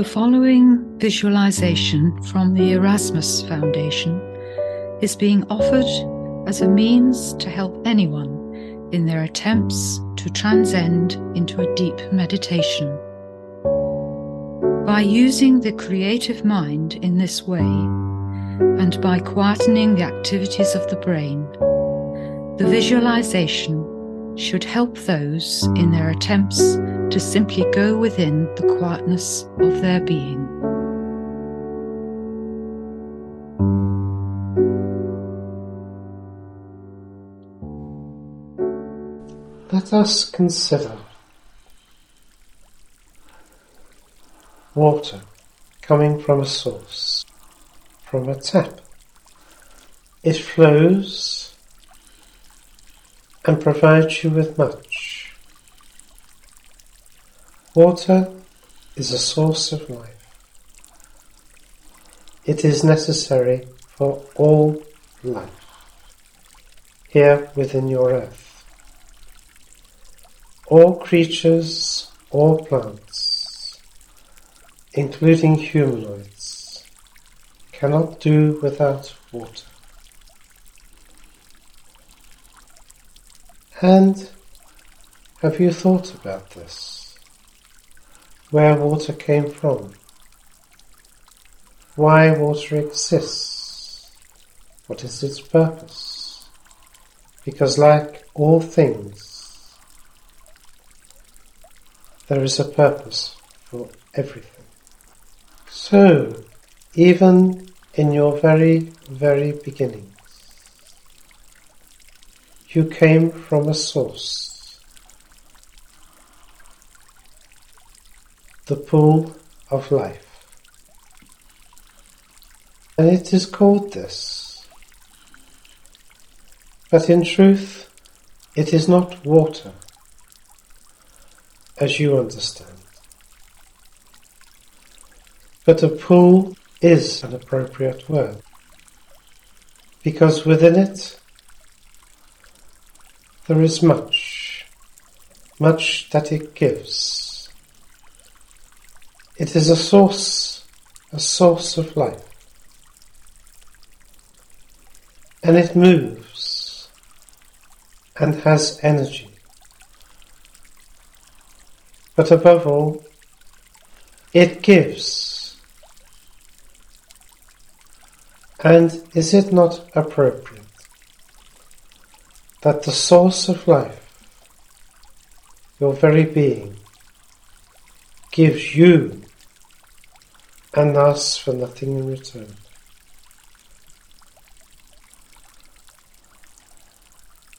The following visualization from the Erasmus Foundation is being offered as a means to help anyone in their attempts to transcend into a deep meditation. By using the creative mind in this way, and by quietening the activities of the brain, the visualization should help those in their attempts to simply go within the quietness of their being. Let us consider water coming from a source, from a tap. It flows and provides you with much. Water is a source of life. It is necessary for all life, here within your earth. All creatures, all plants, including humanoids, cannot do without water. And have you thought about this? Where water came from, why water exists, what is its purpose? Because like all things, there is a purpose for everything. So, even in your very, very beginnings, you came from a source. The pool of life. And it is called this. But in truth, it is not water, as you understand. But a pool is an appropriate word, because within it, there is much, much that it gives. It is a source of life, and it moves and has energy. But above all, it gives. And is it not appropriate that the source of life, your very being, gives you and asks for nothing in return?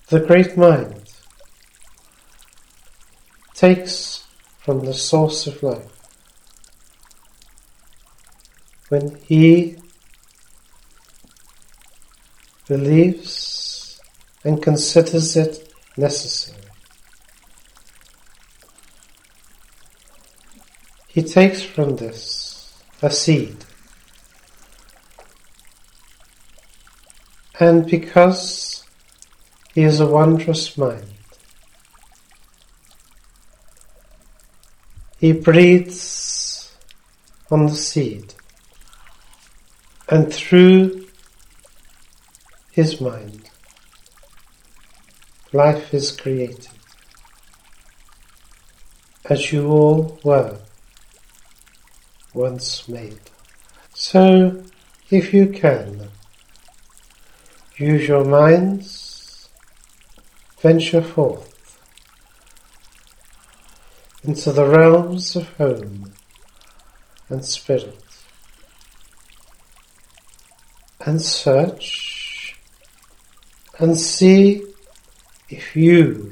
The great mind takes from the source of life. When he believes and considers it necessary, he takes from this a seed. And because he is a wondrous mind, he breathes on the seed, and through his mind, life is created, as you all were once made. So, if you can, use your minds, venture forth into the realms of home and spirit, and search and see if you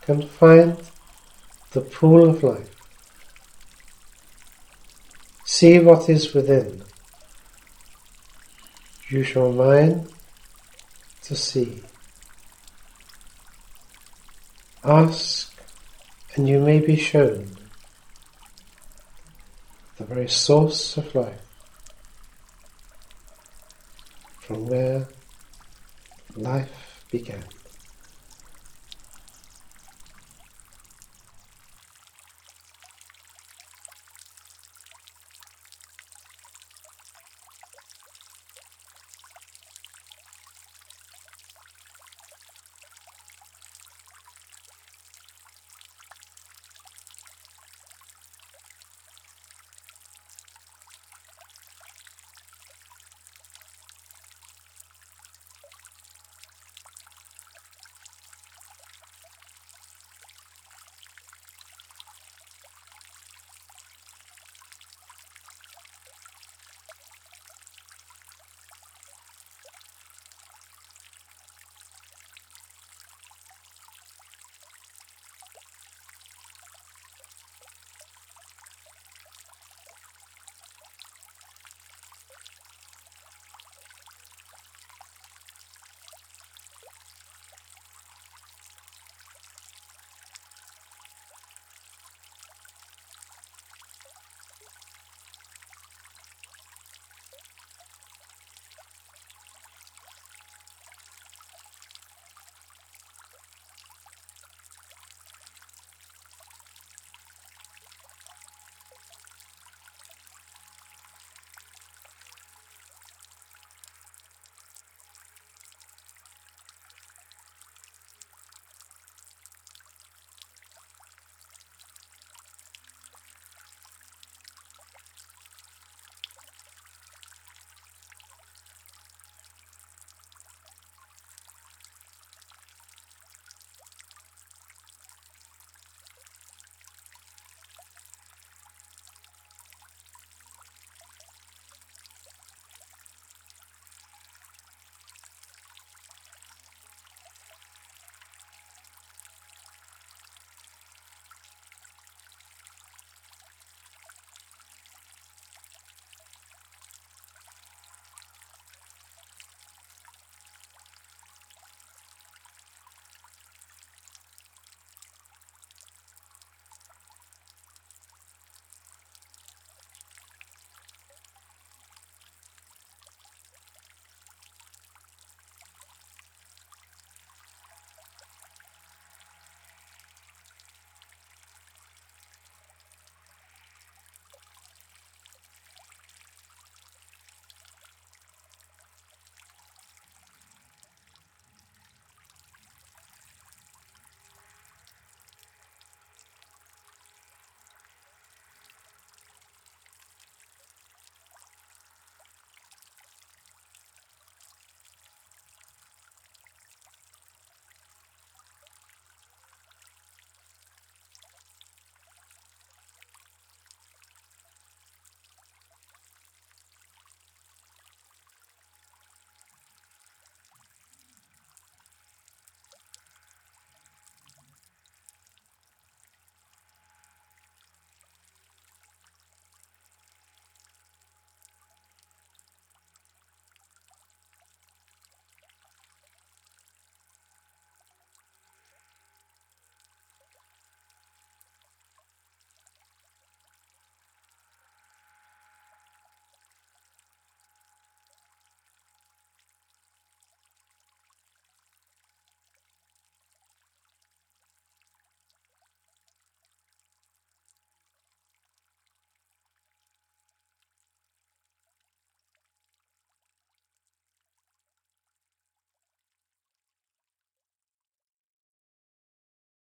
can find the pool of life. See what is within. Use your mind to see. Ask, and you may be shown the very source of life, from where life began.